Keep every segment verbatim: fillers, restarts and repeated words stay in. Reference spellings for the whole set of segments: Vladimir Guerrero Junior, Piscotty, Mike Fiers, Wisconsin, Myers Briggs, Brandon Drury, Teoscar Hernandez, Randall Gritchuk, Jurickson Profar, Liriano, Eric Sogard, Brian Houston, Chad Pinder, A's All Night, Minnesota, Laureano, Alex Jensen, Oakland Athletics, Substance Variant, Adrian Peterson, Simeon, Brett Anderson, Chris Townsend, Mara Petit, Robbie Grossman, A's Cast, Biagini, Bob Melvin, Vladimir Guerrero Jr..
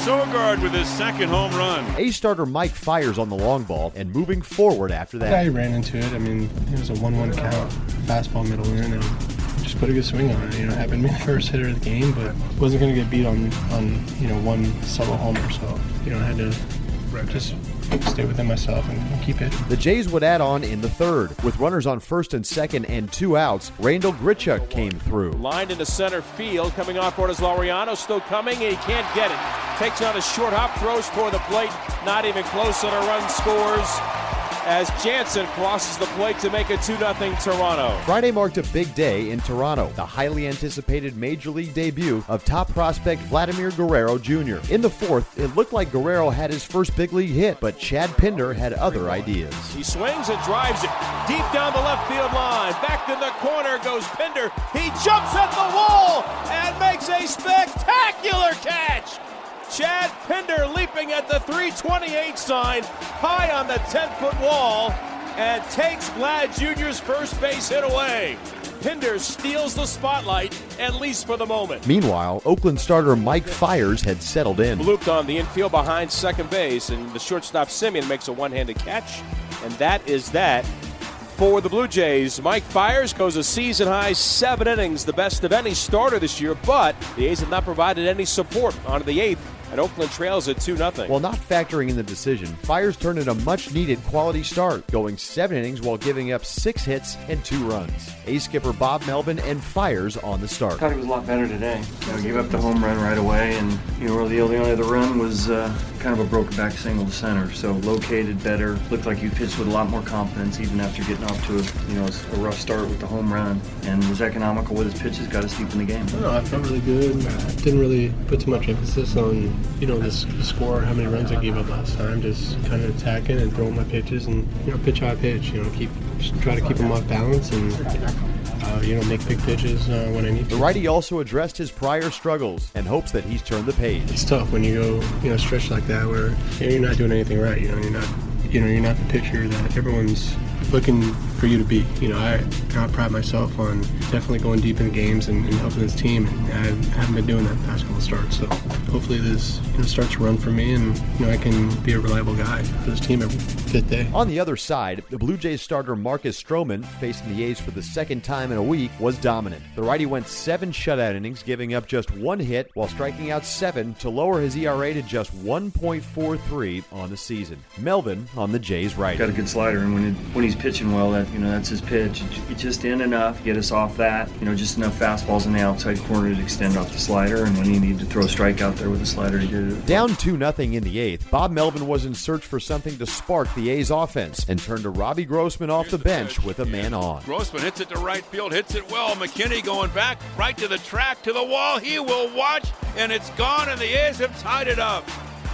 Sogard with his second home run. A's starter Mike Fiers on the long ball and moving forward after that. Yeah, he ran into it. I mean, it was a one one count. Fastball middle in and just put a good swing on it. You know, happened to be the first hitter of the game, but wasn't going to get beat on, on you know, one solo homer. So, you know, I had to just stay within myself and keep it. The Jays would add on in the third. With runners on first and second and two outs, Randall Gritchuk came through. Lined into center field, coming off board is Laureano, still coming, and he can't get it. Takes on a short hop, throws toward the plate, not even close, and a run scores as Jansen crosses the plate to make it two nothing Toronto. Friday marked a big day in Toronto, the highly anticipated Major League debut of top prospect Vladimir Guerrero Junior In the fourth, it looked like Guerrero had his first big league hit, but Chad Pinder had other ideas. He swings and drives it deep down the left field line. Back to the corner goes Pinder. He jumps at the wall and makes a spectacular catch. Chad Pinder leaping at the three twenty-eight sign, high on the ten-foot wall, and takes Vlad Junior's first base hit away. Pinder steals the spotlight, at least for the moment. Meanwhile, Oakland starter Mike Fiers had settled in. Looped on the infield behind second base, and the shortstop Simeon makes a one-handed catch, and that is that. For the Blue Jays, Mike Fiers goes a season-high seven innings, the best of any starter this year, but the A's have not provided any support onto the eighth, and Oakland trails at two nothing. While not factoring in the decision, Fiers turned in a much-needed quality start, going seven innings while giving up six hits and two runs. A's skipper Bob Melvin and Fiers on the start. I thought he was a lot better today. You know, gave up the home run right away, and you know, the only other run was uh, kind of a broken back single to center. So located better, looked like he pitched with a lot more confidence, even after getting off to a you know a rough start with the home run, and was economical with his pitches, got us deep in the game. No, I felt really good. I didn't really put too much emphasis on. You know, this score, how many runs I gave up last time, just kind of attacking and throwing my pitches and, you know, pitch by pitch, you know, keep just try to keep them off balance and, uh, you know, make big pitches uh, when I need to. The righty also addressed his prior struggles and hopes that he's turned the page. It's tough when you go, you know, stretch like that where you're not doing anything right, you know, you're not, you know, you're not the pitcher that everyone's looking for you to be. You know, I kind of pride myself on definitely going deep in games and, and helping this team, and I haven't been doing that the past couple starts, so hopefully this you know, starts to run for me, and you know I can be a reliable guy for this team every fifth day. On the other side, the Blue Jays starter Marcus Strowman, facing the A's for the second time in a week, was dominant. The righty went seven shutout innings, giving up just one hit while striking out seven to lower his E R A to just one point four three on the season. Melvin on the Jays' right. Got a good slider, and when, it, when he's pitching well. That, you know, that's his pitch. It's just in enough, get us off that. You know, just enough fastballs in the outside corner to extend off the slider, and when you need to throw a strike out there with a slider, he did it. Down two nothing in the eighth, Bob Melvin was in search for something to spark the A's offense and turned to Robbie Grossman off the bench with a man on. Grossman hits it to right field, hits it well. McKinney going back, right to the track, to the wall. He will watch, and it's gone, and the A's have tied it up.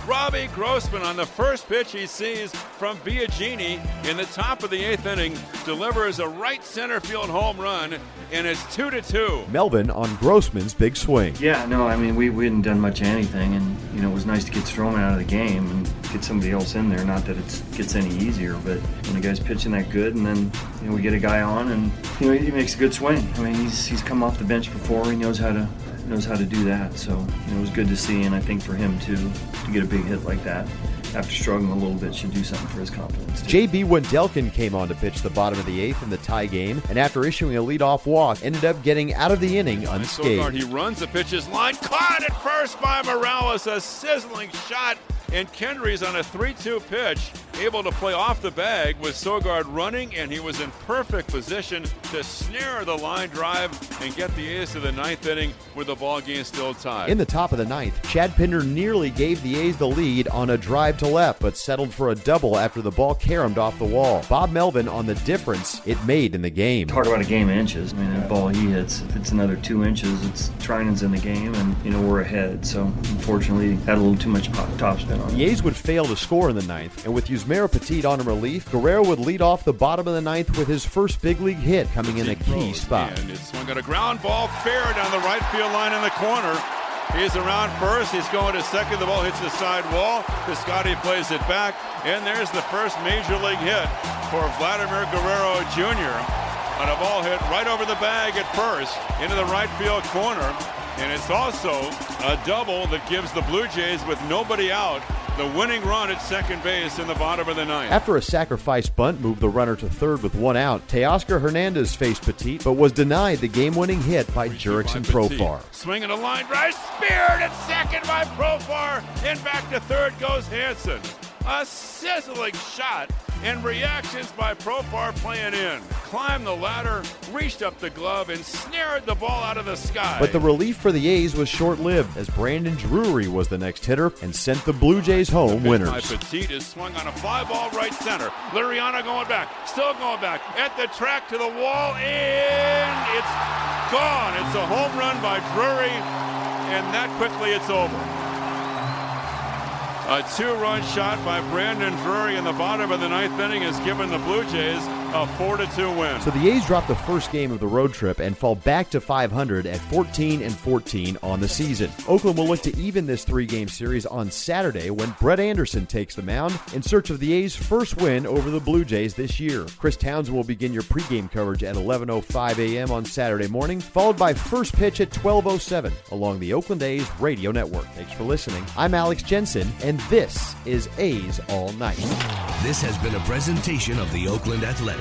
Robbie Grossman, on the first pitch he sees from Biagini in the top of the eighth inning, delivers a right center field home run, and it's two to two. Melvin on Grossman's big swing. Yeah, no, I mean, we, we hadn't done much of anything, and you know, it was nice to get Strowman out of the game and get somebody else in there. Not that it gets any easier, but when a guy's pitching that good, and then you know, we get a guy on, and you know, he makes a good swing. I mean, he's he's come off the bench before. He knows how to. knows how to do that, so you know, it was good to see, and I think for him too, to get a big hit like that after struggling a little bit should do something for his confidence too. J B. Wendelken came on to pitch the bottom of the eighth in the tie game, and after issuing a leadoff walk, ended up getting out of the inning unscathed. Sogard, he runs the pitches line, caught at first by Morales, a sizzling shot, and Kendry's on a three two pitch, able to play off the bag with Sogard running, and he was in perfect position to snare the line drive and get the A's to the ninth inning with the ball game still tied. In the top of the ninth, Chad Pinder nearly gave the A's the lead on a drive to left, but settled for a double after the ball caromed off the wall. Bob Melvin on the difference it made in the game. Talk about a game in inches. I mean, that ball he hits, if it's another two inches, it's Trinan's in the game, and you know, we're ahead. So unfortunately, had a little too much topspin on it. The A's would fail to score in the ninth, and with use Mara Petit on a relief, Guerrero would lead off the bottom of the ninth with his first big league hit coming in a key spot. And it's swung at a ground ball, fair down the right field line in the corner. He's around first, he's going to second, the ball hits the side wall, Piscotty plays it back, and there's the first major league hit for Vladimir Guerrero Junior on a ball hit right over the bag at first, into the right field corner, and it's also a double that gives the Blue Jays, with nobody out, the winning run at second base in the bottom of the ninth. After a sacrifice bunt moved the runner to third with one out, Teoscar Hernandez faced Petit, but was denied the game-winning hit by Jurickson Profar. Swinging a line drive, speared at second by Profar, and back to third goes Hanson. A sizzling shot, and reactions by Profar playing in. Climbed the ladder, reached up the glove, and snared the ball out of the sky. But the relief for the A's was short-lived, as Brandon Drury was the next hitter and sent the Blue Jays home winners. Mike Fiers is swung on a fly ball right center. Liriano going back, still going back, at the track to the wall, and it's gone. It's a home run by Drury, and that quickly it's over. A two-run shot by Brandon Drury in the bottom of the ninth inning has given the Blue Jays a four to two win. So the A's drop the first game of the road trip and fall back to five hundred at fourteen and fourteen on the season. Oakland will look to even this three-game series on Saturday when Brett Anderson takes the mound in search of the A's' first win over the Blue Jays this year. Chris Townsend will begin your pregame coverage at eleven oh five a.m. on Saturday morning, followed by first pitch at twelve oh seven along the Oakland A's radio network. Thanks for listening. I'm Alex Jensen, and this is A's All Night. This has been a presentation of the Oakland Athletics.